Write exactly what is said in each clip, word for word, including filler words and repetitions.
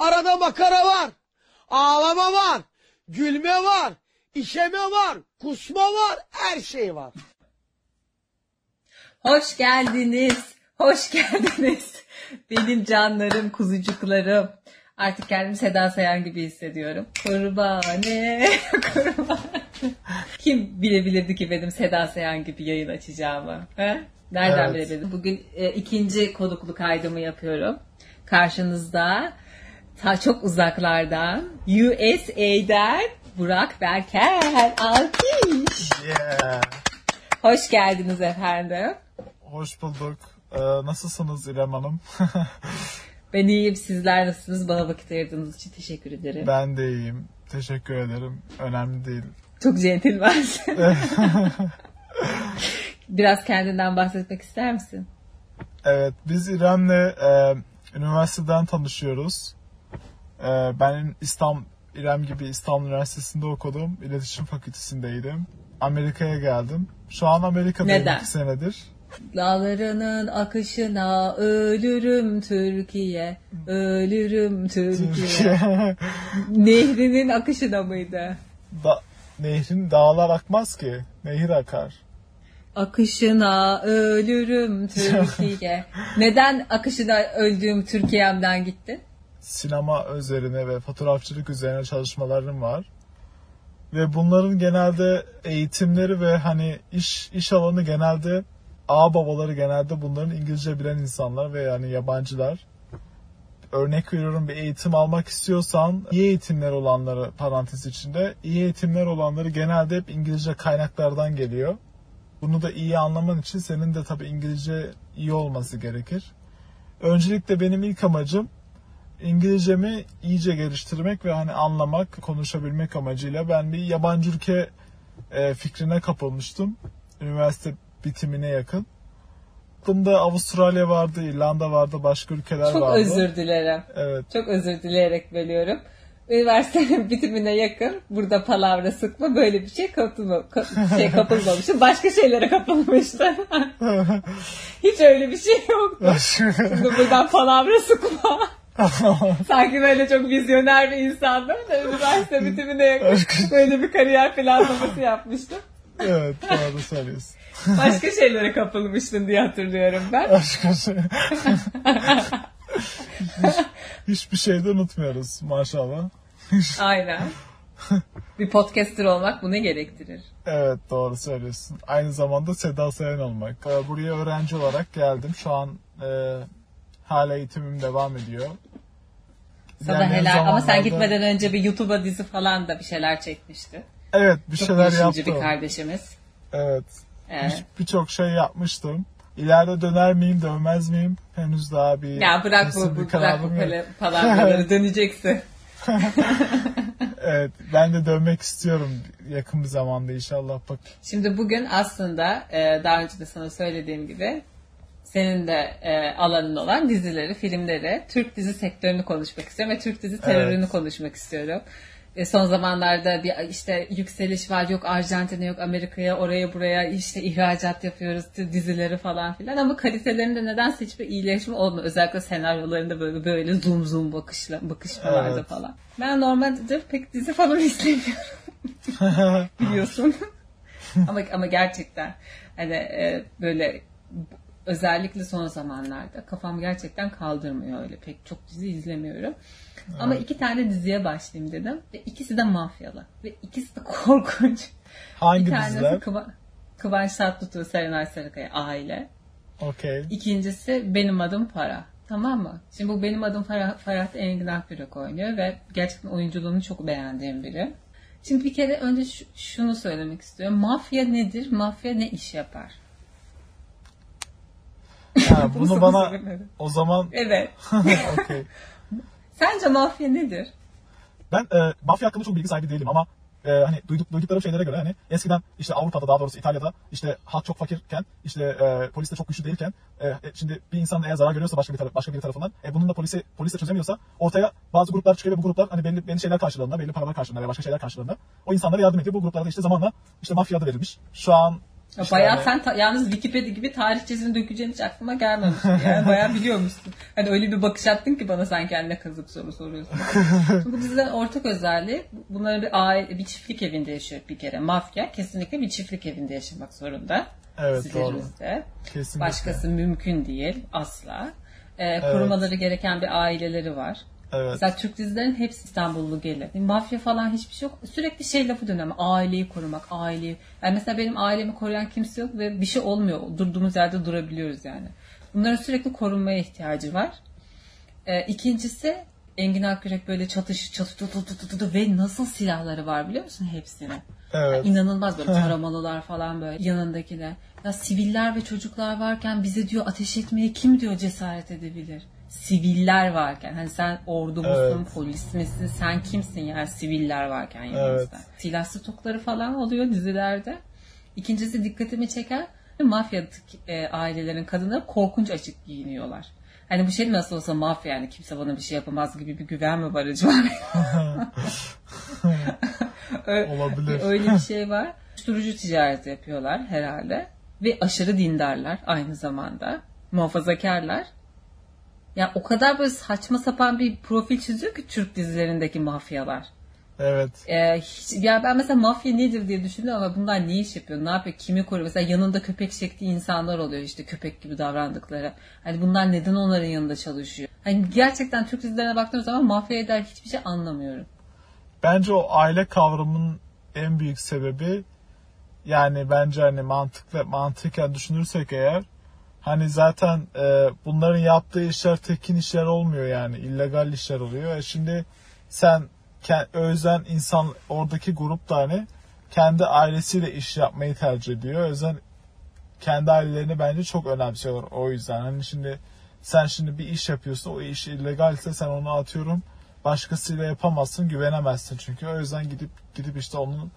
Arada makara var, ağlama var, gülme var, işeme var, kusma var, her şey var. Hoş geldiniz, hoş geldiniz. Benim canlarım, kuzucuklarım. Artık kendimi Seda Sayan gibi hissediyorum. Kurbane, kurbane. Kim bilebilirdi ki benim Seda Sayan gibi yayın açacağımı? He? Nereden evet. bilebilirdi? Bugün e, ikinci konuklu kaydımı yapıyorum. Karşınızda, ta çok uzaklardan, U S A'den Burak Berkel. Alkış. Yeah. Hoş geldiniz efendim. Hoş bulduk. Ee, nasılsınız İrem Hanım? Ben iyiyim. Sizler nasılsınız? Bana vakit ayırdığınız için teşekkür ederim. Ben de iyiyim. Teşekkür ederim. Önemli değil. Çok centilmansın. Biraz kendinden bahsetmek ister misin? Evet. Biz İrem'le e, üniversiteden tanışıyoruz. E, ben İstanbul, İrem gibi İstanbul Üniversitesi'nde okudum. İletişim Fakültesindeydim. Amerika'ya geldim. Şu an Amerika'dayım iki senedir. Dağlarının akışına ölürüm Türkiye, ölürüm Türkiye. Türkiye. Nehrinin akışına mıydı? Da, nehrin dağlar akmaz ki, nehir akar. Akışına ölürüm Türkiye. Neden akışına öldüğüm Türkiye'mden gittin? Sinema üzerine ve fotoğrafçılık üzerine çalışmalarım var. Ve bunların genelde eğitimleri ve hani iş iş alanı genelde ağababaları genelde bunların İngilizce bilen insanlar ve yani yabancılar. Örnek veriyorum, bir eğitim almak istiyorsan iyi eğitimler olanları parantez içinde iyi eğitimler olanları genelde hep İngilizce kaynaklardan geliyor. Bunu da iyi anlaman için senin de tabii İngilizce iyi olması gerekir. Öncelikle benim ilk amacım İngilizcemi iyice geliştirmek ve hani anlamak, konuşabilmek amacıyla ben bir yabancı ülke fikrine kapılmıştım. Üniversite bitimine yakın. Aklımda Avustralya vardı, İrlanda vardı, başka ülkeler çok vardı. Çok özür dilerim. Evet. Çok özür dileyerek bölüyorum. Üniversitenin bitimine yakın, burada palavra sıkma, böyle bir şey, kapılma, şey kapılmamıştım. Başka şeylere kapılmıştım. Hiç öyle bir şey yoktu. Şimdi buradan palavra sıkma. Sanki böyle çok vizyoner bir insandım. Üniversite bitimine yakın böyle bir kariyer planlaması yapmıştım. Evet, doğru söylüyorsun. Başka şeylere kapılmıştın diye hatırlıyorum ben. Başka şey. Hiç, hiçbir şey de unutmuyoruz maşallah. Aynen. Bir podcaster olmak bunu gerektirir. Evet, doğru söylüyorsun. Aynı zamanda Seda Sayan olmak. Buraya öğrenci olarak geldim. Şu an e, hala eğitimim devam ediyor. Sana helal zamanlarda... ama sen gitmeden önce bir YouTube'a dizi falan da bir şeyler çekmişti. Evet, bir çok şeyler yaptım. Çok düşünce bir kardeşimiz. Evet. Evet. Birçok şey yapmıştım. İleride döner miyim, dönmez miyim? Henüz daha bir... Ya bırak bu, bu, bırak bu palavraları, döneceksin. Evet, ben de dönmek istiyorum yakın bir zamanda inşallah. Bak. Şimdi bugün aslında daha önce de sana söylediğim gibi senin de alanın olan dizileri, filmleri, Türk dizi sektörünü konuşmak istiyorum ve Türk dizi terörünü evet. konuşmak istiyorum. Son zamanlarda bir işte yükseliş var, yok Arjantin'e, yok Amerika'ya, oraya buraya işte ihracat yapıyoruz dizileri falan filan ama kalitelerinde nedense hiçbir iyileşme olmuyor. Özellikle senaryolarında böyle böyle zoom zoom bakışla, bakışmalarda evet. falan. Ben normalde pek dizi falan izlemiyorum. Biliyorsun. ama ama gerçekten hani e, böyle özellikle son zamanlarda kafam gerçekten kaldırmıyor, öyle pek çok dizi izlemiyorum. Evet. Ama iki tane diziye başlayayım dedim. Ve ikisi de mafyalı. Ve ikisi de korkunç. Hangi bir tanesi diziler? Kıva- Kıvanç Tatlıtuğ, Serenay Sarıkaya, Aile. Okay. İkincisi Benim Adım Para. Tamam mı? Şimdi bu Benim Adım Para, Ferhat Engin Alper oynuyor ve gerçekten oyunculuğunu çok beğendiğim biri. Şimdi bir kere önce ş- şunu söylemek istiyorum. Mafya nedir? Mafya ne iş yapar? Ha, bunu, bunu bana o zaman... Evet. Okay. Sence mafya nedir? Ben e, mafya hakkında çok bilgi sahibi değilim ama e, hani duyduk, duyduklarım şeylere göre hani eskiden işte Avrupa'da, daha doğrusu İtalya'da işte halk çok fakirken, işte e, polis de çok güçlü değilken e, şimdi bir insan eğer zarar görüyorsa başka bir taraf, başka bir tarafından e, bunun da polisi polis de çözemiyorsa ortaya bazı gruplar çıkıyor ve bu gruplar hani belli, belli şeyler karşılığında, belli paralar karşılığında veya başka şeyler karşılığında o insanlara yardım ediyor. Bu gruplarda işte zamanla işte mafya adı verilmiş. Şu an İşte bayağı hani... sen ta- yalnız Wikipedia gibi tarihçesini dökeceğin hiç aklıma gelmemişti. Yani bayağı biliyormuşsun. Hani öyle bir bakış attın ki bana, sen kendine kazık soru soruyorsun. Çünkü bizden ortak özelliği, bunların bir aile, bir çiftlik evinde yaşıyor bir kere. Mafya kesinlikle bir çiftlik evinde yaşamak zorunda. Evet, sizlerimizde. Doğru. Başkası mümkün değil asla. Ee, korumaları evet. gereken bir aileleri var. Evet. Mesela Türk dizilerin hepsi İstanbullu gelir. Mafya falan hiçbir şey yok. Sürekli şey lafı dönüyor. Aileyi korumak, aileyi. Yani mesela benim ailemi koruyan kimse yok ve bir şey olmuyor. Durduğumuz yerde durabiliyoruz yani. Bunların sürekli korunmaya ihtiyacı var. Ee, ikincisi Engin Akgürek böyle çatış, çatı tutu tutu tutu ve nasıl silahları var biliyor musun hepsinin? Evet. Yani inanılmaz böyle taramalılar falan böyle yanındakine. Ya siviller ve çocuklar varken bize diyor ateş etmeye kim diyor cesaret edebilir? Siviller varken, hani sen ordu musun, evet. polis misin, sen kimsin yani siviller varken yanımızda. Evet. Silah stokları falan oluyor dizilerde. İkincisi dikkatimi çeken mafya e, ailelerin kadınları korkunç açık giyiniyorlar. Hani bu şey nasıl olsa mafya yani kimse bana bir şey yapamaz gibi bir güven mi var acaba? Olabilir. Öyle bir şey var. Uyuşturucu ticareti yapıyorlar herhalde. Ve aşırı dindarlar aynı zamanda. Muhafazakarlar. Ya o kadar böyle saçma sapan bir profil çiziyor ki Türk dizilerindeki mafyalar. Evet. Ee, hiç, ya ben mesela mafya nedir diye düşündüm ama bunlar ne iş yapıyor? Ne yapıyor? Kimi koruyor? Mesela yanında köpek çektiği insanlar oluyor işte köpek gibi davrandıkları. Hani bunlar neden onların yanında çalışıyor? Hani gerçekten Türk dizilerine baktığım zaman mafyaya dair hiçbir şey anlamıyorum. Bence o aile kavramının en büyük sebebi, yani bence hani mantıklı mantıken düşünürsek eğer, hani zaten e, bunların yaptığı işler tekin işler olmuyor yani. İllegal işler oluyor. E şimdi sen özen insan, oradaki grup da hani kendi ailesiyle iş yapmayı tercih ediyor. Özen kendi ailelerini bence çok önemsiyorlar o yüzden. Hani şimdi sen şimdi bir iş yapıyorsun, o iş illegalse sen onu atıyorum başkasıyla yapamazsın, güvenemezsin çünkü. O yüzden gidip gidip işte onun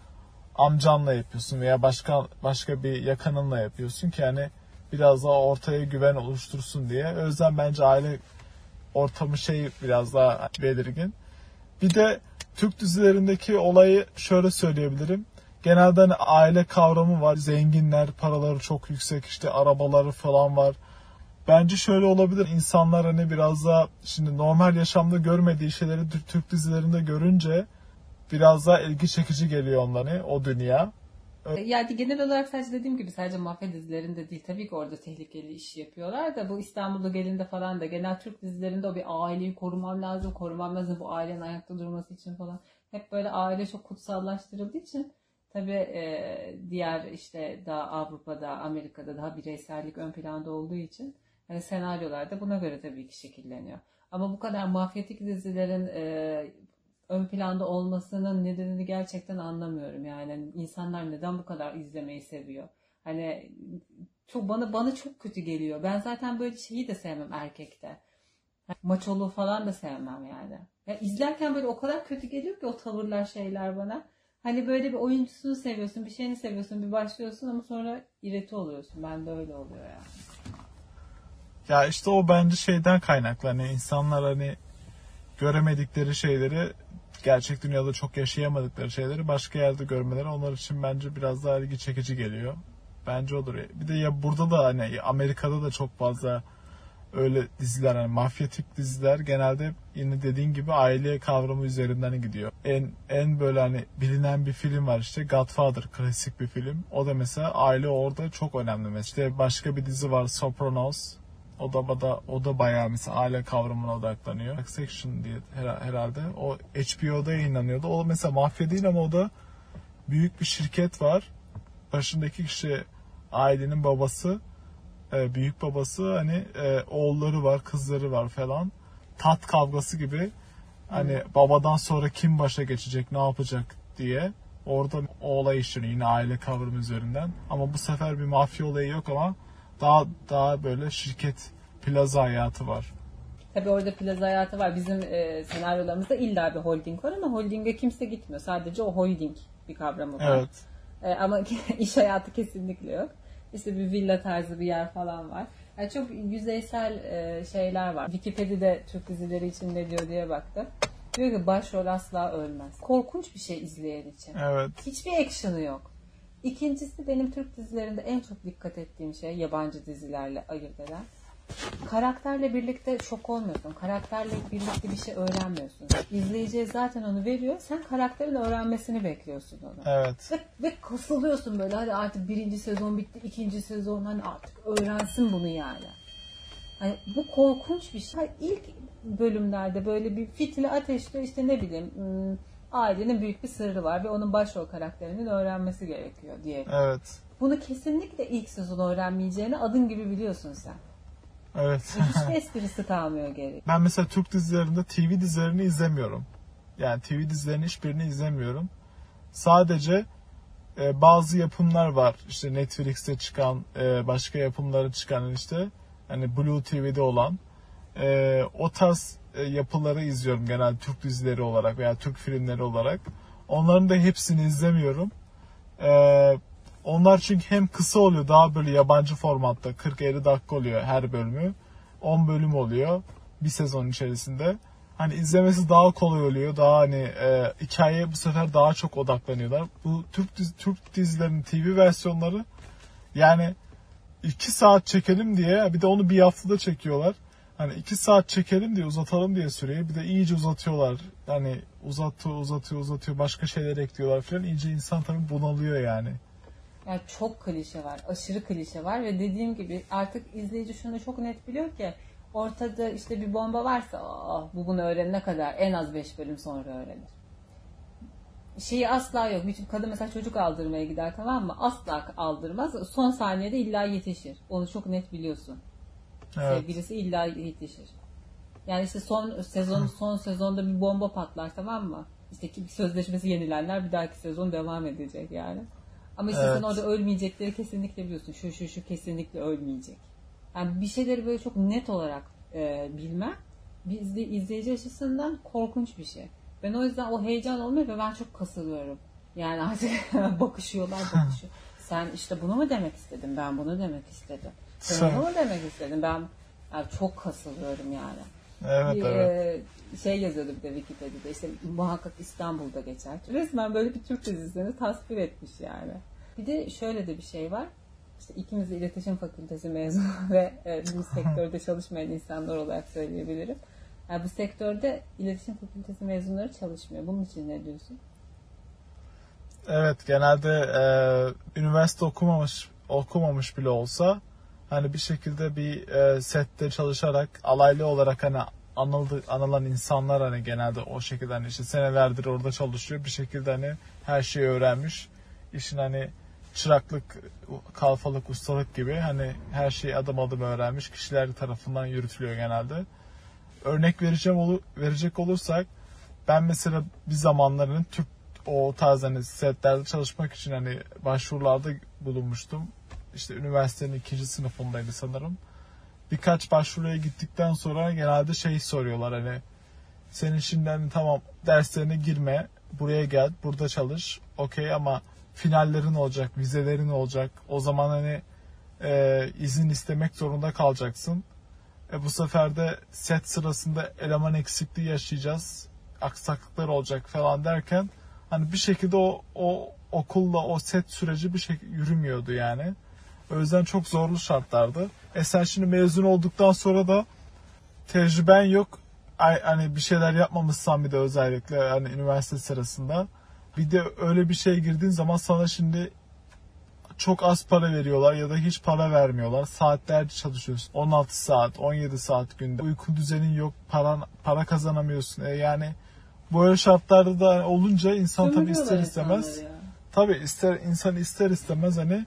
amcanla yapıyorsun veya başka başka bir yakınınla yapıyorsun ki hani biraz daha ortaya güven oluştursun diye. O yüzden bence aile ortamı şey biraz daha belirgin. Bir de Türk dizilerindeki olayı şöyle söyleyebilirim. Genelde hani aile kavramı var. Zenginler, paraları çok yüksek, işte arabaları falan var. Bence şöyle olabilir. İnsanlar hani biraz daha şimdi normal yaşamda görmediği şeyleri Türk dizilerinde görünce biraz daha ilgi çekici geliyor onlara o dünya. Yani genel olarak sadece dediğim gibi sadece mafya dizilerinde değil tabii ki, orada tehlikeli iş yapıyorlar da bu İstanbul'da gelinde falan da genel Türk dizilerinde o bir aileyi korumam lazım, korumam lazım bu ailenin ayakta durması için falan. Hep böyle aile çok kutsallaştırıldığı için tabii e, diğer işte daha Avrupa'da, Amerika'da daha bireysellik ön planda olduğu için hani senaryolar da buna göre tabii ki şekilleniyor. Ama bu kadar mafyatik dizilerin e, ön planda olmasının nedenini gerçekten anlamıyorum. Yani insanlar neden bu kadar izlemeyi seviyor? Hani çok bana bana çok kötü geliyor. Ben zaten böyle şeyi de sevmem erkekte. Maçoluğu falan da sevmem yani. Ya izlerken böyle o kadar kötü geliyor ki o tavırlar, şeyler bana. Hani böyle bir oyuncusunu seviyorsun, bir şeyini seviyorsun, bir başlıyorsun ama sonra ireti oluyorsun. Ben de öyle oluyor yani. Ya işte o bence şeyden kaynaklı. Hani insanlar hani göremedikleri şeyleri, gerçek dünyada çok yaşayamadıkları şeyleri başka yerde görmeleri onlar için bence biraz daha ilgi çekici geliyor. Bence odur. Bir de ya burada da hani Amerika'da da çok fazla öyle diziler, hani mafyatik diziler genelde yine dediğin gibi aile kavramı üzerinden gidiyor. En en böyle hani bilinen bir film var işte Godfather, klasik bir film. O da mesela aile orada çok önemli. Mesela işte başka bir dizi var Sopranos. O da, da, o da bayağı mesela aile kavramına odaklanıyor. Succession diye her, herhalde. O H B O'da yayınlanıyordu. O mesela mafya değil ama o da büyük bir şirket var. Başındaki kişi ailenin babası, e, büyük babası, hani e, oğulları var, kızları var falan. Tat kavgası gibi. Hani hmm. babadan sonra kim başa geçecek, ne yapacak diye. Orada o olay işini yine aile kavramı üzerinden. Ama bu sefer bir mafya olayı yok ama Daha daha böyle şirket, plaza hayatı var. Tabii orada plaza hayatı var. Bizim e, senaryolarımızda illa bir holding var ama holdinge kimse gitmiyor. Sadece o holding bir kavramı var. Evet. E, ama iş hayatı kesinlikle yok. İşte bir villa tarzı bir yer falan var. Yani çok yüzeysel e, şeyler var. Wikipedia'da Türk dizileri için ne diyor diye baktım. Diyor ki başrol asla ölmez. Korkunç bir şey izleyen için. Evet. Hiçbir action'ı yok. İkincisi benim Türk dizilerinde en çok dikkat ettiğim şey, yabancı dizilerle ayırt eden, karakterle birlikte şok olmuyorsun. Karakterle birlikte bir şey öğrenmiyorsun. İzleyiciye zaten onu veriyor. Sen karakterin öğrenmesini bekliyorsun onu. Evet. Ve, ve kasılıyorsun böyle. Hadi artık birinci sezon bitti, ikinci sezon, hani artık öğrensin bunu yani. Hani bu korkunç bir şey. İlk bölümlerde böyle bir fitili ateşle işte ne bileyim ailenin büyük bir sırrı var ve onun başrol karakterinin öğrenmesi gerekiyor diye. Evet. Bunu kesinlikle ilk sezon öğrenmeyeceğini adın gibi biliyorsun sen. Evet. Hiç esprisi kalmıyor geri. Ben mesela Türk dizilerinde T V dizilerini izlemiyorum. Yani T V dizilerinin hiçbirini izlemiyorum. Sadece e, bazı yapımlar var. İşte Netflix'te çıkan, e, başka yapımları çıkan işte hani BluTV'de olan e, o tarz e, yapıları izliyorum genelde Türk dizileri olarak veya Türk filmleri olarak. Onların da hepsini izlemiyorum. Eee Onlar çünkü hem kısa oluyor, daha böyle yabancı formatta kırk elli dakika oluyor her bölümü. on bölüm oluyor bir sezon içerisinde. Hani izlemesi daha kolay oluyor. Daha hani e, hikayeye bu sefer daha çok odaklanıyorlar. Bu Türk dizi, Türk dizilerinin T V versiyonları yani iki saat çekelim diye, bir de onu bir haftada çekiyorlar. Hani iki saat çekelim diye uzatalım diye süreyi, bir de iyice uzatıyorlar. Hani uzatıyor, uzatıyor, uzatıyor. Başka şeyler ekliyorlar falan. İyice insan tabii bunalıyor yani. Yani çok klişe var, aşırı klişe var ve dediğim gibi artık izleyici şunu çok net biliyor ki ortada işte bir bomba varsa aa, bu bunu öğrenene kadar en az beş bölüm sonra öğrenir. Şeyi asla yok. Bütün kadın mesela çocuk aldırmaya gider, tamam mı? Asla aldırmaz. Son saniyede illa yetişir. Onu çok net biliyorsun. Evet. Sevgilisi illa yetişir. Yani işte son sezon son sezonda bir bomba patlar, tamam mı? İşte sözleşmesi yenilenler bir dahaki sezon devam edecek yani. Ama işte evet. Sen orada ölmeyecekleri kesinlikle biliyorsun. Şu şu şu kesinlikle ölmeyecek. Yani bir şeyleri böyle çok net olarak e, bilmem, biz de izleyici açısından korkunç bir şey. Ben o yüzden o heyecan olmuyor ve ben çok kasılıyorum. Yani artık bakışıyorlar bakışıyor. Sen işte bunu mu demek istedin? Ben bunu demek istedim. Sen bunu mu demek istedin? Ben yani çok kasılıyorum yani. Evet, bir, evet. Şey yazıyordu bir de Wikipedia'da, işte muhakkak İstanbul'da geçer. Resmen böyle bir Türk dizisini tasvir etmiş yani. Bir de şöyle de bir şey var. İşte ikimiz de iletişim fakültesi mezunu ve bu sektörde çalışmayan insanlar olarak söyleyebilirim. Yani bu sektörde iletişim fakültesi mezunları çalışmıyor. Bunun için ne diyorsun? Evet, genelde e, üniversite okumamış okumamış bile olsa hani bir şekilde bir e, sette çalışarak alaylı olarak hani anıldı, anılan insanlar hani genelde o şekilde hani işte senelerdir orada çalışıyor, bir şekilde hani her şeyi öğrenmiş, işin hani çıraklık, kalfalık, ustalık gibi hani her şeyi adım adım öğrenmiş kişiler tarafından yürütülüyor genelde. Örnek vereceğim olu, verecek olursak ben mesela bir zamanların Türk o tarz hani setlerde çalışmak için hani başvurularda bulunmuştum. İşte üniversitenin ikinci sınıfındaydı sanırım. Birkaç başvuruya gittikten sonra genelde şey soruyorlar hani senin şimdi hani tamam derslerine girme, buraya gel, burada çalış, okey, ama finallerin olacak, vizelerin olacak, o zaman hani e, izin istemek zorunda kalacaksın. E, bu sefer de set sırasında eleman eksikliği yaşayacağız, aksaklıklar olacak falan derken hani bir şekilde o, o okulla o set süreci bir şekilde yürümüyordu yani. O yüzden çok zorlu şartlardı. E sen şimdi mezun olduktan sonra da tecrüben yok. Ay, hani bir şeyler yapmamışsan bir de özellikle hani üniversite sırasında. Bir de öyle bir şeye girdiğin zaman sana şimdi çok az para veriyorlar ya da hiç para vermiyorlar. Saatlerce çalışıyorsun. on altı saat, on yedi saat günde. Uyku düzenin yok, paran, para kazanamıyorsun. E yani böyle şartlarda da olunca insan tabii ister istemez. Tabii ister insan ister istemez hani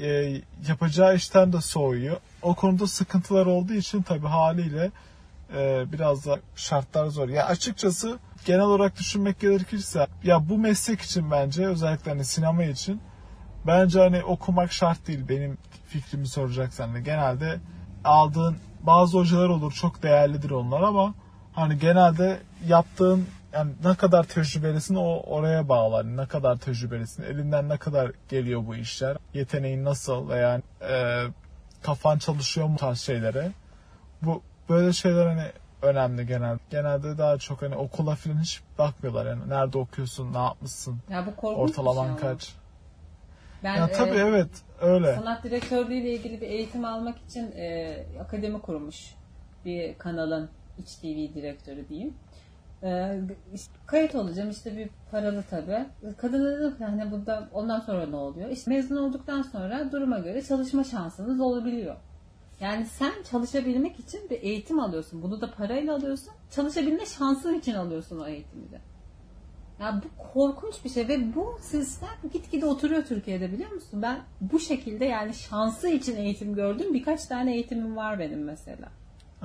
E, yapacağı işten de soğuyor. O konuda sıkıntılar olduğu için tabii haliyle e, biraz da şartlar zor. Ya açıkçası genel olarak düşünmek gerekirse ya bu meslek için bence özellikle hani sinema için bence hani okumak şart değil, benim fikrimi soracaksan da. Genelde aldığın bazı hocalar olur, çok değerlidir onlar, ama hani genelde yaptığın yani ne kadar tecrübelisin o oraya bağlı. Ne kadar tecrübelisin, elinden ne kadar geliyor bu işler, yeteneğin nasıl veya yani, e, kafan çalışıyor mu tarz şeylere. Bu böyle şeyler hani önemli genelde. Genelde daha çok hani okula falan hiç bakmıyorlar yani nerede okuyorsun, ne yapmışsın, ya bu korkunç ortalaman şey kaç. Ben, ya tabii e, evet öyle. Sanat direktörlüğüyle ilgili bir eğitim almak için e, akademi kurmuş bir kanalın iç T V direktörü diyeyim. E, işte, kayıt olacağım işte bir paralı tabii. Kadın dedim ki hani burada ondan sonra ne oluyor? İşte mezun olduktan sonra duruma göre çalışma şansınız olabiliyor. Yani sen çalışabilmek için bir eğitim alıyorsun. Bunu da parayla alıyorsun. Çalışabilme şansın için alıyorsun o eğitimi de. Ya bu korkunç bir şey ve bu sistem gitgide oturuyor Türkiye'de, biliyor musun? Ben bu şekilde yani şansı için eğitim gördüm. Birkaç tane eğitimim var benim mesela.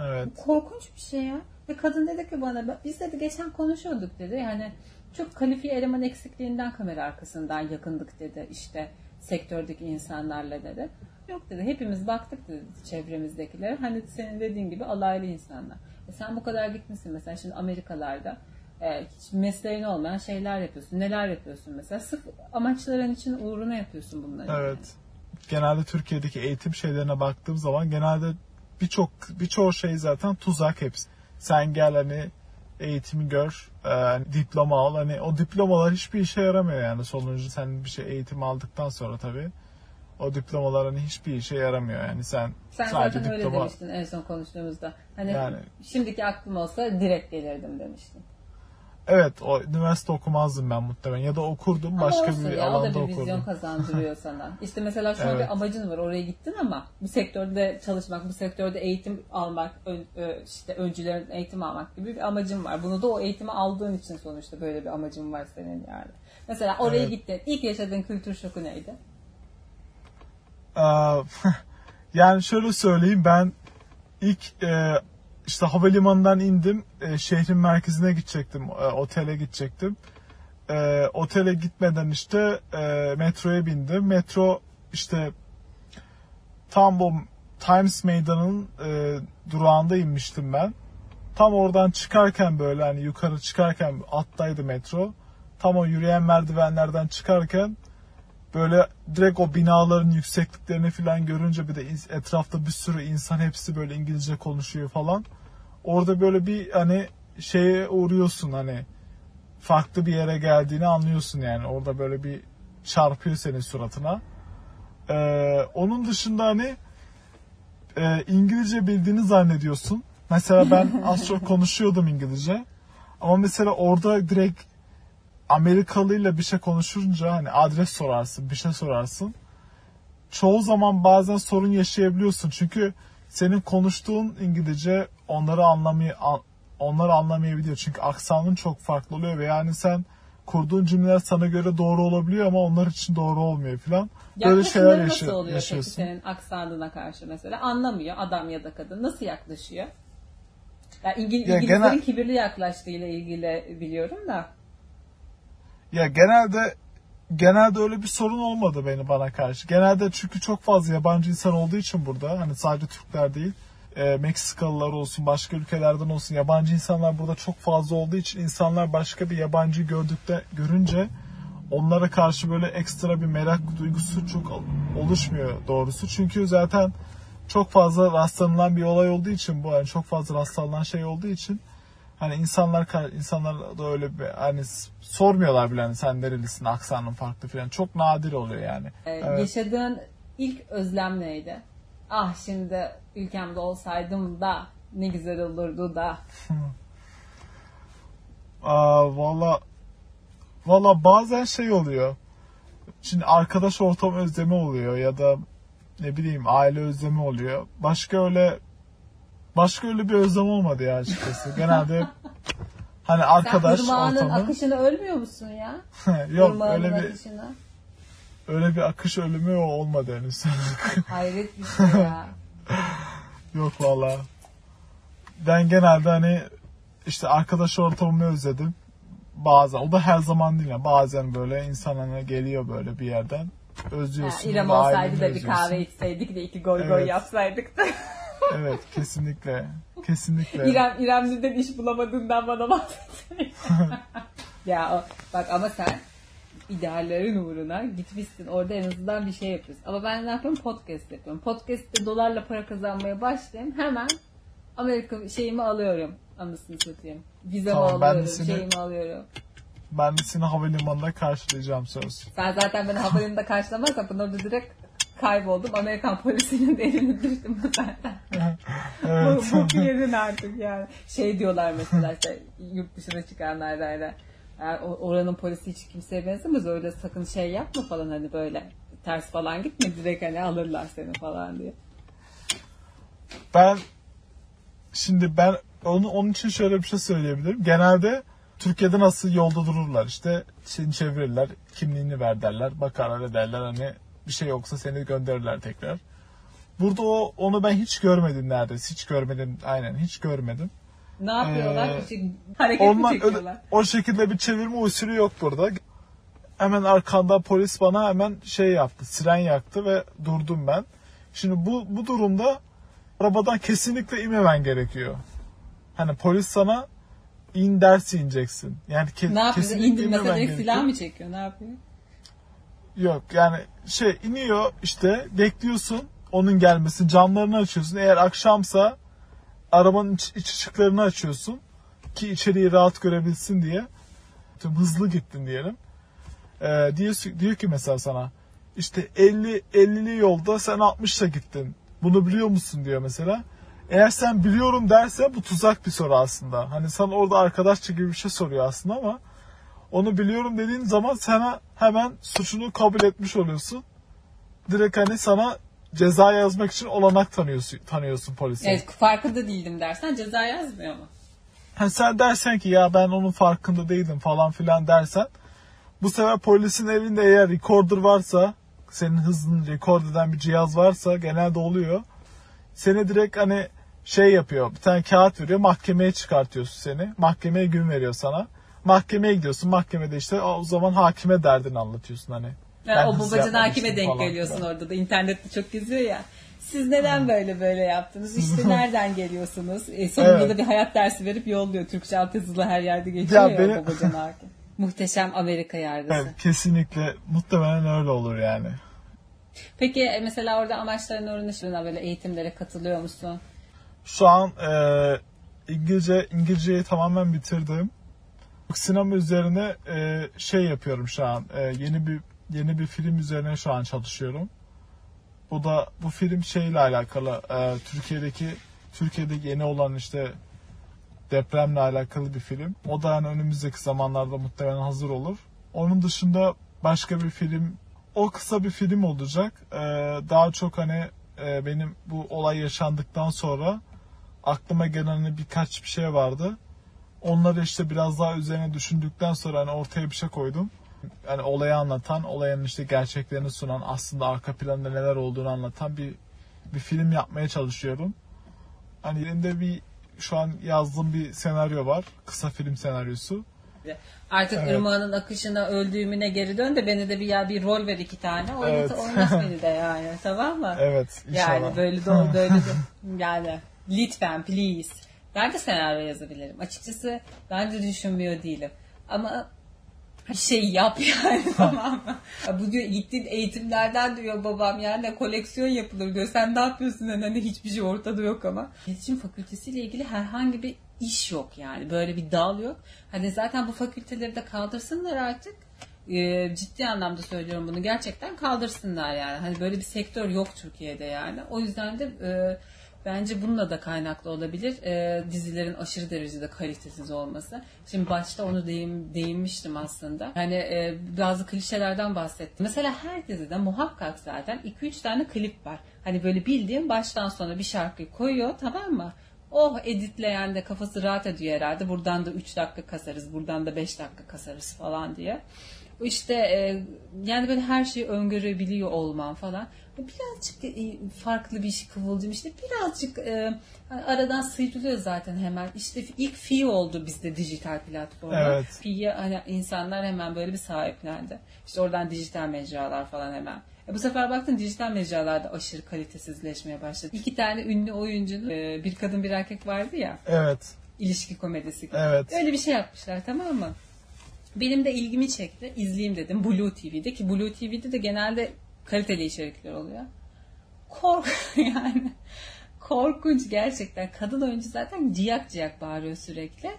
Evet. Bu korkunç bir şey ya. Ve kadın dedi ki bana, biz dedi geçen konuşuyorduk dedi. Yani çok kalifiye eleman eksikliğinden kamera arkasından yakındık dedi. İşte sektördeki insanlarla dedi. Yok dedi, hepimiz baktık dedi çevremizdekilere. Hani senin dediğin gibi alaylı insanlar. E sen bu kadar gitmişsin mesela şimdi Amerikalarda. Hiç mesleğin olmayan şeyler yapıyorsun. Neler yapıyorsun mesela? Sırf amaçların için uğruna yapıyorsun bunları. Evet. Yani. Genelde Türkiye'deki eğitim şeylerine baktığım zaman genelde birçok birçoğu şey zaten tuzak hepsi. Sen gel hani eğitimi gör, e, diploma al. Hani o diplomalar hiçbir işe yaramıyor yani sonucu. Sen bir şey eğitim aldıktan sonra tabii o diplomalar hani hiçbir işe yaramıyor yani sen, sen sadece diploma... Sen zaten öyle demiştin en son konuştuğumuzda. Hani yani... şimdiki aklım olsa direkt gelirdim demiştin. Evet, o üniversite okumazdım ben muhtemelen ya da okurdum ama başka bir ya, alanda okurdum. O da bir okurdum. Vizyon kazandırıyor sana. İşte mesela şu an evet. Bir amacın var, oraya gittin ama bu sektörde çalışmak, bu sektörde eğitim almak, işte öncülerin eğitim almak gibi bir amacın var. Bunu da o eğitimi aldığın için sonuçta böyle bir amacın var senin yani. Mesela oraya evet. Gittin, ilk yaşadığın kültür şoku neydi? Yani şöyle söyleyeyim, ben ilk... E, İşte havalimanından indim, e, şehrin merkezine gidecektim, e, otele gidecektim. E, otele gitmeden işte e, metroya bindim. Metro işte tam bu Times Meydanı'nın e, durağında inmiştim ben. Tam oradan çıkarken böyle hani yukarı çıkarken alttaydı metro. Tam o yürüyen merdivenlerden çıkarken böyle direkt o binaların yüksekliklerini falan görünce bir de etrafta bir sürü insan hepsi böyle İngilizce konuşuyor falan. Orada böyle bir hani şeye uğruyorsun hani farklı bir yere geldiğini anlıyorsun yani. Orada böyle bir çarpıyor senin suratına. Ee, onun dışında hani e, İngilizce bildiğini zannediyorsun. Mesela ben az çok konuşuyordum İngilizce. Ama mesela orada direkt Amerikalıyla bir şey konuşunca hani adres sorarsın, bir şey sorarsın. Çoğu zaman bazen sorun yaşayabiliyorsun. Çünkü senin konuştuğun İngilizce onları anlamay onları anlamayabiliyor. Çünkü aksanın çok farklı oluyor ve yani sen kurduğun cümleler sana göre doğru olabiliyor ama onlar için doğru olmuyor falan. Ya böyle şeyler yaşa- nasıl oluyor yaşıyorsun. Peki senin aksanına karşı mesela anlamıyor adam ya da kadın nasıl yaklaşıyor? Ya İngiliz, ya İngilizlerin genel... kibirli yaklaştığıyla ilgili biliyorum da. Ya genelde genelde öyle bir sorun olmadı beni bana karşı. Genelde çünkü çok fazla yabancı insan olduğu için burada hani sadece Türkler değil, e, Meksikalılar olsun, başka ülkelerden olsun yabancı insanlar burada çok fazla olduğu için insanlar başka bir yabancı gördükte görünce onlara karşı böyle ekstra bir merak duygusu çok oluşmuyor doğrusu. Çünkü zaten çok fazla rastlanılan bir olay olduğu için bu yani çok fazla rastlanılan şey olduğu için hani insanlar insanlar da öyle bir hani sormuyorlar bile hani sen nerelisin, aksanın farklı falan. Çok nadir oluyor yani. Ee, evet. Yaşadığın ilk özlem neydi? Ah şimdi ülkemde olsaydım da ne güzel olurdu da. Aa, valla valla bazen şey oluyor. Şimdi arkadaş ortam özlemi oluyor ya da ne bileyim aile özlemi oluyor. Başka öyle Başka öyle bir özlem olmadı ya açıkçası. Genelde hani arkadaş ortamı... Sen durmağının akışını ölmüyor musun ya? Yok durmağının öyle bir... Akışını. Öyle bir akış ölümü olmadı henüz. Hayret bir şey ya. Yok valla. Ben genelde hani işte arkadaş ortamımı özledim. Bazen, o da her zaman değil. Yani. Bazen böyle insanlara geliyor böyle bir yerden. Özlüyorsun. Ha, İrem olsaydı da bir kahve içseydik de iki goy goy evet. Yapsaydık da. Evet, kesinlikle. Kesinlikle. İrem, İrem'den iş bulamadığından bana bahsediyor. Ya bak ama sen ideallerin uğruna gitmişsin. Orada en azından bir şey yapıyorsun. Ama ben ne yapıyorum? Podcast yapıyorum. Podcast'te dolarla para kazanmaya başlayayım. Hemen Amerika şeyimi alıyorum. Anasını satayım. Vizemi tamam, alıyorum, seni... şeyimi alıyorum. Ben de seni havalimanında karşılayacağım söz. Sen zaten beni havalimanında karşılamazsan ben orada direkt kayboldum. Amerikan polisinin elini düştüm zaten. Evet. bu, bu bir yerin artık yani. Şey diyorlar mesela işte yurt dışına çıkanlar da yani oranın polisi hiç kimseye benzemez. Öyle sakın şey yapma falan hani böyle ters falan gitme direkt hani alırlar seni falan diye. Ben şimdi ben onu onun için şöyle bir şey söyleyebilirim. Genelde Türkiye'de nasıl yolda dururlar işte seni çevirirler, kimliğini ver derler, bakarlar ederler hani bir şey yoksa seni gönderirler tekrar. Burada o onu ben hiç görmedim neredeyse hiç görmedim aynen hiç görmedim. Ne yapıyorlar? Ee, şey, hareket mi çekiyorlar? Öyle, o şekilde bir çevirme usulü yok burada. Hemen arkanda polis bana hemen şey yaptı, siren yaktı ve durdum ben. Şimdi bu bu durumda arabadan kesinlikle inmemen gerekiyor. Hani polis sana in dersi ineceksin. Yani ke- ne yapıyorsun? İndir mesela direkt silah mı çekiyor? Ne yapıyor? Yok yani şey iniyor işte bekliyorsun onun gelmesi camlarını açıyorsun. Eğer akşamsa arabanın iç, iç ışıklarını açıyorsun ki içeriği rahat görebilsin diye. Tüm hızlı gittin diyelim. Ee, diyor, diyor ki mesela sana işte elli ellili yolda sen altmışla gittin. Bunu biliyor musun diyor mesela. Eğer sen biliyorum derse bu tuzak bir soru aslında. Hani sana orada arkadaşça gibi bir şey soruyor aslında ama onu biliyorum dediğin zaman sana hemen suçunu kabul etmiş oluyorsun. Direkt hani sana ceza yazmak için olanak tanıyorsun, tanıyorsun polise. Evet farkında değildim dersen ceza yazmıyor mu? Yani sen dersen ki ya ben onun farkında değildim falan filan dersen bu sefer polisin elinde eğer recorder varsa senin hızını record eden bir cihaz varsa genelde oluyor. Seni direkt hani şey yapıyor bir tane kağıt veriyor mahkemeye çıkartıyorsun seni. Mahkemeye gün veriyor sana. Mahkemeye gidiyorsun mahkemede işte o zaman hakime derdini anlatıyorsun hani. Ha, o babacın hakime denk geliyorsun falan. Orada da internette çok geziyor ya. Siz neden hmm. böyle böyle yaptınız? İşte nereden geliyorsunuz? E, sonunda evet. da bir hayat dersi verip yolluyor. Türkçe alt yazılı her yerde geçiyor ya, ya beni... babacın hakim. Muhteşem Amerika yargısı. Evet, kesinlikle muhtemelen öyle olur yani. Peki mesela orada amaçların öğrenişine böyle eğitimlere katılıyor musun? Şu an e, İngilizce İngilizceyi tamamen bitirdim. Sinema üzerine e, şey yapıyorum şu an. E, yeni bir yeni bir film üzerine şu an çalışıyorum. Bu da bu film şeyle alakalı. E, Türkiye'deki Türkiye'deki yeni olan işte depremle alakalı bir film. O da yani önümüzdeki zamanlarda muhtemelen hazır olur. Onun dışında başka bir film. O kısa bir film olacak. Ee, daha çok hani e, benim bu olay yaşandıktan sonra aklıma gelen hani birkaç bir şey vardı. Onları işte biraz daha üzerine düşündükten sonra hani ortaya bir şey koydum. Yani olayı anlatan, olayın işte gerçeklerini sunan, aslında arka planda neler olduğunu anlatan bir bir film yapmaya çalışıyorum. Hani elimde bir şu an yazdığım bir senaryo var. Kısa film senaryosu. Artık evet. Irmağının akışına öldüğümüne geri dön de beni de bir ya bir rol ver iki tane. Oynat, evet. Oynat beni de yani. Tamam mı? Evet. Inşallah. Yani böyle de böyle de yani lütfen please. Ben de senaryo yazabilirim. Açıkçası ben de düşünmüyor değilim. Ama şey yap yani tamam mı? Bu diyor gittiğin eğitimlerden diyor babam yani koleksiyon yapılır diyor. Sen ne yapıyorsun? Hani hiçbir şey ortada yok ama. İletişim fakültesiyle ilgili herhangi bir iş yok yani. Böyle bir dal yok. Hani zaten bu fakülteleri de kaldırsınlar artık. Ee, ciddi anlamda söylüyorum bunu. Gerçekten kaldırsınlar yani. Hani böyle bir sektör yok Türkiye'de yani. O yüzden de e, bence bununla da kaynaklı olabilir. E, dizilerin aşırı derecede kalitesiz olması. Şimdi başta onu değin, değinmiştim aslında. Hani e, bazı klişelerden bahsettim. Mesela her dizide muhakkak zaten iki üç tane klip var. Hani böyle bildiğim baştan sona bir şarkıyı koyuyor tamam mı? Oh editleyen de kafası rahat ediyor herhalde. Buradan da üç dakika kasarız, buradan da beş dakika kasarız falan diye. İşte e, yani böyle her şeyi öngörebiliyor olman falan. Birazcık e, farklı bir iş kıvılcım işte. Birazcık e, aradan sıyrılıyor zaten hemen. İşte ilk Fi oldu bizde dijital platformda. Evet. Fi'ye hani insanlar hemen böyle bir sahiplendi. İşte oradan dijital mecralar falan hemen. Bu sefer baktın dijital mecralarda aşırı kalitesizleşmeye başladı. İki tane ünlü oyuncunun bir kadın bir erkek vardı ya. Evet. İlişki komedisi gibi. Evet. Öyle bir şey yapmışlar tamam mı? Benim de ilgimi çekti. İzleyeyim dedim BluTV'de ki BluTV'de de genelde kaliteli içerikler oluyor. Korku yani. Korkunç gerçekten. Kadın oyuncu zaten ciyak ciyak bağırıyor sürekli.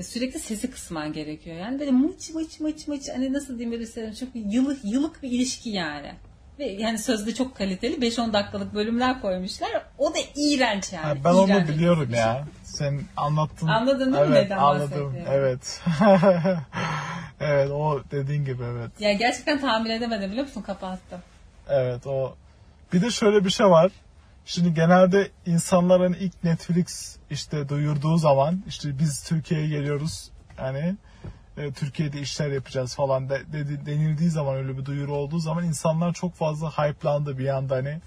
sürekli sesi kısman gerekiyor. Yani böyle mıç mıç mıç mıç, hani nasıl diyeyim, böyle çok yılık yılık bir ilişki yani. Ve yani sözde çok kaliteli beş on dakikalık bölümler koymuşlar. O da iğrenç yani. Ha, ben iğrenç onu biliyorum şey. Ya. Sen anlattın. Anladın değil mi evet, neden anladım. Evet. Evet, o dediğin gibi evet. Ya gerçekten tahmin edemedim biliyor musun? Kapattım. Evet o. Bir de şöyle bir şey var. Şimdi genelde insanların ilk Netflix işte duyurduğu zaman işte biz Türkiye'ye geliyoruz yani e, Türkiye'de işler yapacağız falan de, de, denildiği zaman, öyle bir duyuru olduğu zaman insanlar çok fazla hype'landı bir anda, hani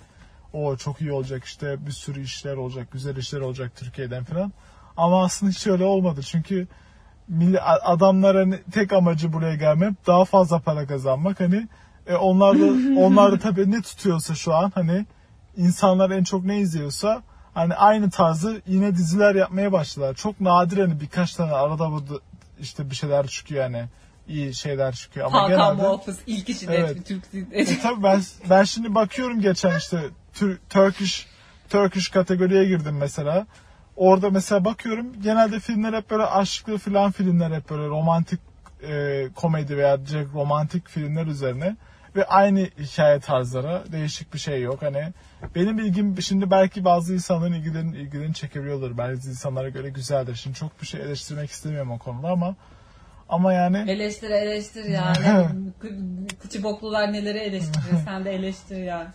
o çok iyi olacak işte, bir sürü işler olacak, güzel işler olacak Türkiye'den falan. Ama aslında hiç öyle olmadı çünkü adamların tek amacı buraya gelmek, daha fazla para kazanmak hani e, onlar da onlar da tabii ne tutuyorsa şu an hani İnsanlar en çok ne izliyorsa hani aynı tarzı yine diziler yapmaya başladılar. Çok nadir hani birkaç tane arada burada işte bir şeyler çıkıyor yani, iyi şeyler çıkıyor ama Hakan genelde Muhafız ilk işi evet. De Türk dizisi. E, tabii ben ben şimdi bakıyorum geçen işte Tür- Turkish Turkish kategoriye girdim mesela. Orada mesela bakıyorum genelde filmler hep böyle aşklı filan, filmler hep böyle romantik e, komedi veya romantik filmler üzerine. Ve aynı hikaye tarzları, değişik bir şey yok hani. Benim ilgim şimdi belki bazı insanların ilgilerini, ilgilerini çekebiliyordur. Belki insanlara göre güzeldir. Şimdi çok bir şey eleştirmek istemiyorum o konuda ama ama yani eleştir eleştir yani. Kıçı boklular neleri eleştirir, sen de eleştir yani.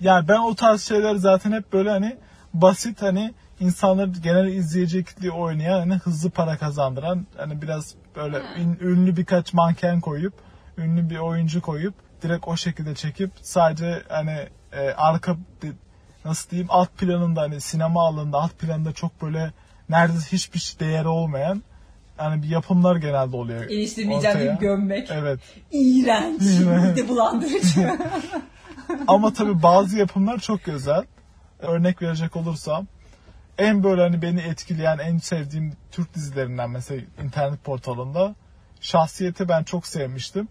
Yani ben o tarz şeyler zaten hep böyle hani basit, hani insanları genel izleyici kitleyi oynayan, hani hızlı para kazandıran, hani biraz böyle in, ünlü birkaç manken koyup, ünlü bir oyuncu koyup direkt o şekilde çekip sadece hani e, arka nasıl diyeyim, alt planında hani sinema alanında alt planında çok böyle neredeyse hiçbir değeri olmayan hani bir yapımlar genelde oluyor. Eleştirmeyeceğim bir gömmek. Evet. İğrenç. Bir de bulandırıcı. Ama tabii bazı yapımlar çok güzel. Örnek verecek olursam en böyle hani beni etkileyen, en sevdiğim Türk dizilerinden mesela internet portalında Şahsiyeti ben çok sevmiştim.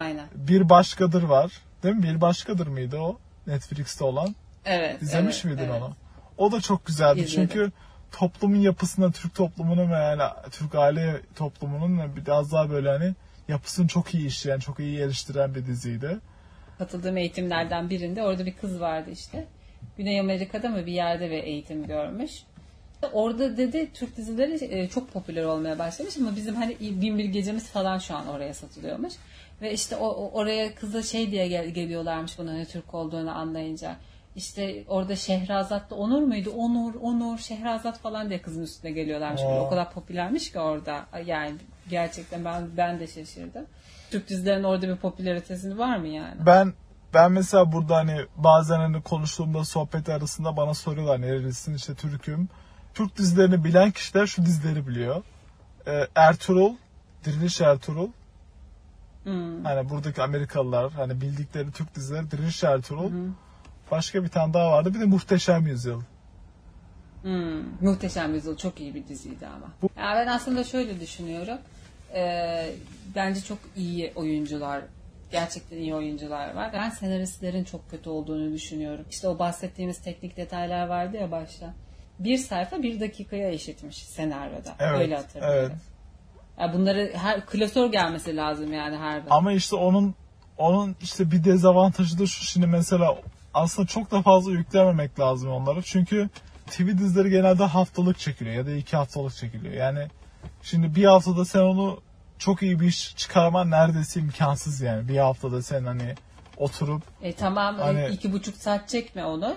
Aynen. Bir Başkadır var. Değil mi? Bir Başkadır mıydı o? Netflix'te olan. Evet. İzlemiş evet, miydin evet. Onu? O da çok güzeldi. İzledim. Çünkü toplumun yapısına, Türk toplumunun ve yani Türk aile toplumunun biraz daha böyle hani yapısını çok iyi işleyen, çok iyi eleştiren bir diziydi. Katıldığım eğitimlerden birinde orada bir kız vardı işte. Güney Amerika'da mı bir yerde bir eğitim görmüş. Orada dedi Türk dizileri çok popüler olmaya başlamış ama bizim hani Binbir Gece'miz falan şu an oraya satılıyormuş. Ve işte o, oraya kıza şey diye gel, geliyorlarmış bunun hani Türk olduğunu anlayınca. İşte orada Şehrazat'ta Onur muydu? Onur, Onur, Şehrazat falan diye kızın üstüne geliyorlarmış. Böyle o kadar popülermiş ki orada. Yani gerçekten ben ben de şaşırdım. Türk dizilerinin orada bir popülaritesi var mı yani? Ben ben mesela burada hani bazen hani konuştuğumda sohbet arasında bana soruyorlar nerelisin, işte Türk'üm. Türk dizilerini bilen kişiler şu dizileri biliyor. Ee, Ertuğrul, Diriliş Ertuğrul. Hmm. Hani buradaki Amerikalılar hani bildikleri Türk dizileri Diriliş Ertuğrul. Hmm. Başka bir tane daha vardı. Bir de Muhteşem Yüzyıl. Hmm. Muhteşem Yüzyıl çok iyi bir diziydi ama. Bu... Yani ben aslında şöyle düşünüyorum. Ee, bence çok iyi oyuncular, gerçekten iyi oyuncular var. Ben senaristlerin çok kötü olduğunu düşünüyorum. İşte o bahsettiğimiz teknik detaylar vardı ya başta. Bir sayfa bir dakikaya eşitmiş senaryoda. Evet, öyle hatırlıyorum. Evet. Yani bunları her klasör gelmesi lazım yani her. Ama işte onun onun işte bir dezavantajı da şu, şimdi mesela aslında çok da fazla yüklememek lazım onları. Çünkü T V dizileri genelde haftalık çekiliyor ya da iki haftalık çekiliyor. Yani şimdi bir haftada sen onu çok iyi bir iş çıkarman neredeyse imkansız yani. Bir haftada sen hani oturup E tamam hani, iki buçuk saat çekme onu.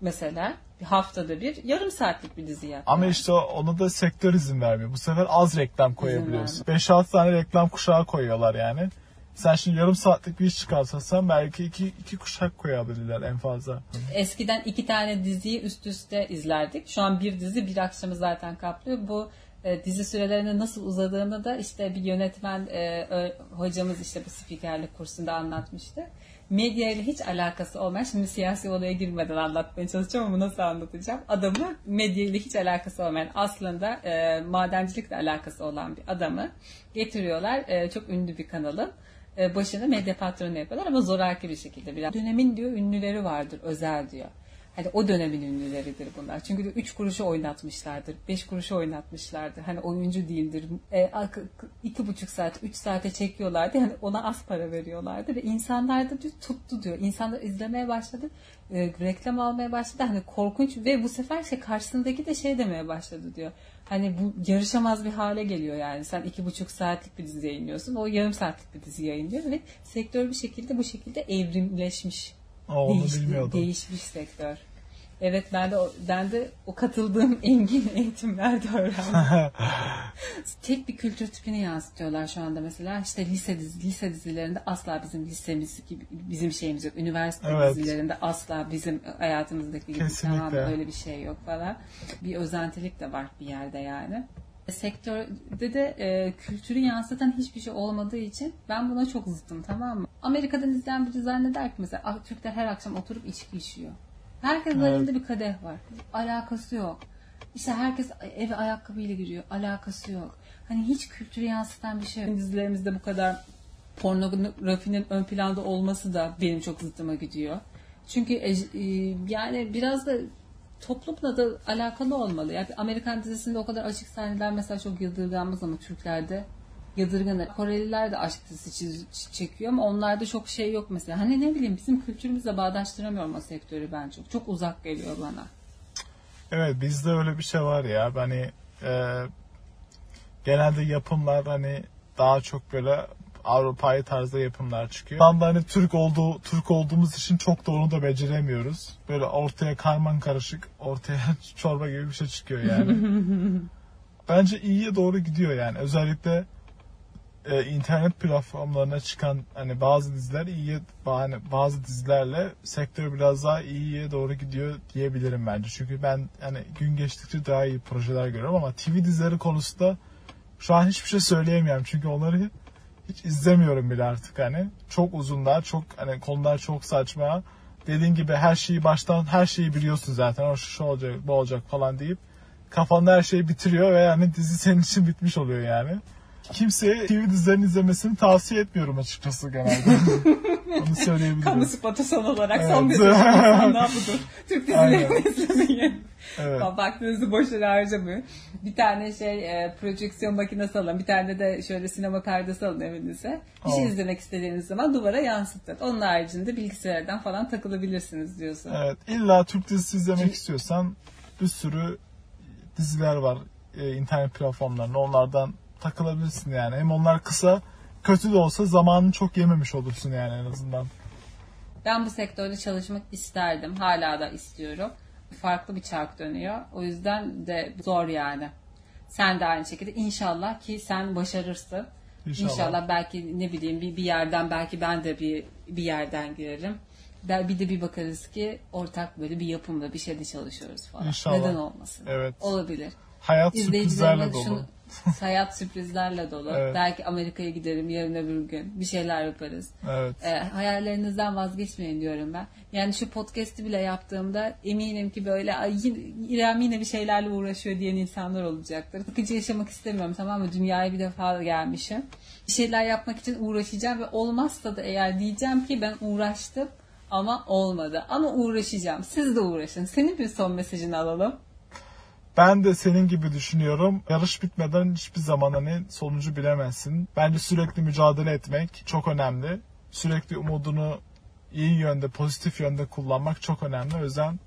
Mesela haftada bir yarım saatlik bir dizi yapıyor. Ama işte ona da sektör izin vermiyor. Bu sefer az reklam koyabiliyorsun. beş altı tane reklam kuşağı koyuyorlar yani. Sen şimdi yarım saatlik bir iş çıkarsan belki iki, iki kuşak koyabilirler en fazla. Eskiden iki tane diziyi üst üste izlerdik. Şu an bir dizi bir akşamı zaten kaplıyor. Bu e, dizi sürelerinin nasıl uzadığını da işte bir yönetmen e, hocamız işte bu spikerlik kursunda anlatmıştı. Medya ile hiç alakası olmayan, şimdi siyasi olaya girmeden anlatmaya çalışacağım ama nasıl anlatacağım? Adamı medya ile hiç alakası olmayan, aslında e, madencilikle alakası olan bir adamı getiriyorlar. E, çok ünlü bir kanalın e, başına medya patronu yapıyorlar ama zoraki bir şekilde. Biraz. Dönemin diyor ünlüleri vardır özel diyor. Hani o dönemin ünlüleridir bunlar. Çünkü de üç kuruşu oynatmışlardır. Beş kuruşu oynatmışlardır. Hani oyuncu değildir. E, iki buçuk saat, üç saate çekiyorlardı. Hani ona az para veriyorlardı. Ve insanlar da diyor, tuttu diyor. İnsanlar izlemeye başladı. E, reklam almaya başladı. Hani korkunç ve bu sefer şey, karşısındaki de şey demeye başladı diyor. Hani bu yarışamaz bir hale geliyor yani. Sen iki buçuk saatlik bir dizi yayınlıyorsun. O yarım saatlik bir dizi yayınlıyor. Ve sektör bir şekilde bu şekilde evrimleşmiş. Aa, onu değişti, bilmiyordum. Değişmiş sektör. Evet, ben de, ben de o katıldığım engin eğitimlerde öğrendim. Tek bir kültür tipini yansıtıyorlar şu anda mesela. İşte lise, dizi, lise dizilerinde asla bizim lisemiz gibi bizim şeyimiz yok. Üniversite evet. dizilerinde asla bizim hayatımızdaki gibi kesinlikle. Tamam, öyle bir şey yok falan. Bir özentilik de var bir yerde yani. Sektörde de e, kültürü yansıtan hiçbir şey olmadığı için ben buna çok zıttım, tamam mı? Amerika'dan izleyen biri zanneder ki mesela Türkler her akşam oturup içki içiyor. Herkesin evet. elinde bir kadeh var. Alakası yok. İşte herkes eve ayakkabıyla giriyor. Alakası yok. Hani hiç kültürü yansıtan bir şey yok. Dizilerimizde bu kadar pornografinin ön planda olması da benim çok zıttıma gidiyor. Çünkü e, e, yani biraz da toplumla da alakalı olmalı. Yani Amerikan dizisinde o kadar açık sahneler mesela çok yadırganmaz ama Türklerde yadırganır. Koreliler de aşk dizisi çekiyor ama onlarda çok şey yok mesela. Hani ne bileyim, bizim kültürümüzle bağdaştıramıyorum o sektörü ben çok. Çok uzak geliyor bana. Evet, bizde öyle bir şey var ya. Hani e, genelde yapımlar hani daha çok böyle Avrupa'yı tarzda yapımlar çıkıyor. Ben de hani Türk olduğu Türk olduğumuz için çok da onu da beceremiyoruz. Böyle ortaya karman karışık, ortaya çorba gibi bir şey çıkıyor yani. Bence iyiye doğru gidiyor yani. Özellikle e, internet platformlarına çıkan hani bazı diziler iyiye, hani bazı dizilerle sektör biraz daha iyiye doğru gidiyor diyebilirim bence. Çünkü ben hani gün geçtikçe daha iyi projeler görüyorum ama T V dizileri konusunda şu an hiçbir şey söyleyemiyorum. Çünkü onları hiç izlemiyorum bile artık hani. Çok uzunlar, çok hani konular çok saçma. Dediğin gibi her şeyi baştan, her şeyi biliyorsun zaten. O şu olacak, bu olacak falan deyip kafanda her şeyi bitiriyor ve yani dizi senin için bitmiş oluyor yani. Kimseye T V dizilerini izlemesini tavsiye etmiyorum açıkçası genelde. Onu söyleyebilirim. Kamu spotu son olarak evet. son bir şey. budur. Türk dizilerini izlemeyin. Evet. Vaktinizi boş yere harcamayın. Bir tane şey e, projeksiyon makinesi alın. Bir tane de şöyle sinema perdesi alın evinize. Bir şey izlemek istediğiniz zaman duvara yansıtın. Onun haricinde bilgisayardan falan takılabilirsiniz diyorsun. Evet. İlla Türk dizisi izlemek Çünkü... istiyorsan bir sürü diziler var e, internet platformlarında. Onlardan takılabilirsin yani. Hem onlar kısa, kötü de olsa zamanını çok yememiş olursun yani en azından. Ben bu sektörde çalışmak isterdim. Hala da istiyorum. Farklı bir çark dönüyor. O yüzden de zor yani. Sen de aynı şekilde inşallah ki sen başarırsın. İnşallah, İnşallah belki ne bileyim bir, bir yerden belki ben de bir bir yerden girerim. Bir de bir bakarız ki ortak böyle bir yapımda bir şeyde çalışıyoruz falan. İnşallah. Neden olmasın? Evet. Olabilir. Hayat sürprizlerle dolu. Şunu, hayat sürprizlerle dolu. Evet. Belki Amerika'ya giderim yarın öbür gün. Bir şeyler yaparız. Evet. E, hayallerinizden vazgeçmeyin diyorum ben. Yani şu podcast'i bile yaptığımda eminim ki böyle yine, İrem yine bir şeylerle uğraşıyor diyen insanlar olacaktır. Sıkıcı yaşamak istemiyorum, tamam mı? Dünyaya bir defa gelmişim. Bir şeyler yapmak için uğraşacağım ve olmazsa da eğer diyeceğim ki ben uğraştım ama olmadı. Ama uğraşacağım. Siz de uğraşın. Senin bir son mesajını alalım. Ben de senin gibi düşünüyorum. Yarış bitmeden hiçbir zaman hani sonucu bilemezsin. Bence sürekli mücadele etmek çok önemli. Sürekli umudunu iyi yönde, pozitif yönde kullanmak çok önemli. O yüzden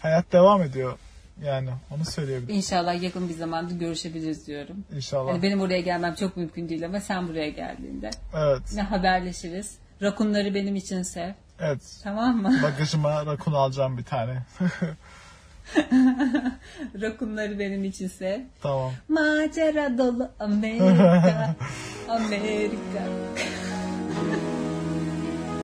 hayat devam ediyor. Yani onu söyleyebilirim. İnşallah yakın bir zamanda görüşebiliriz diyorum. İnşallah. Yani benim oraya gelmem çok mümkün değil ama sen buraya geldiğinde. Evet. Ne haberleşiriz. Rakunları benim için sev. Evet. Tamam mı? Bagajıma rakun alacağım bir tane. Rakunları benim içinse. Tamam. Macera dolu Amerika. Amerika.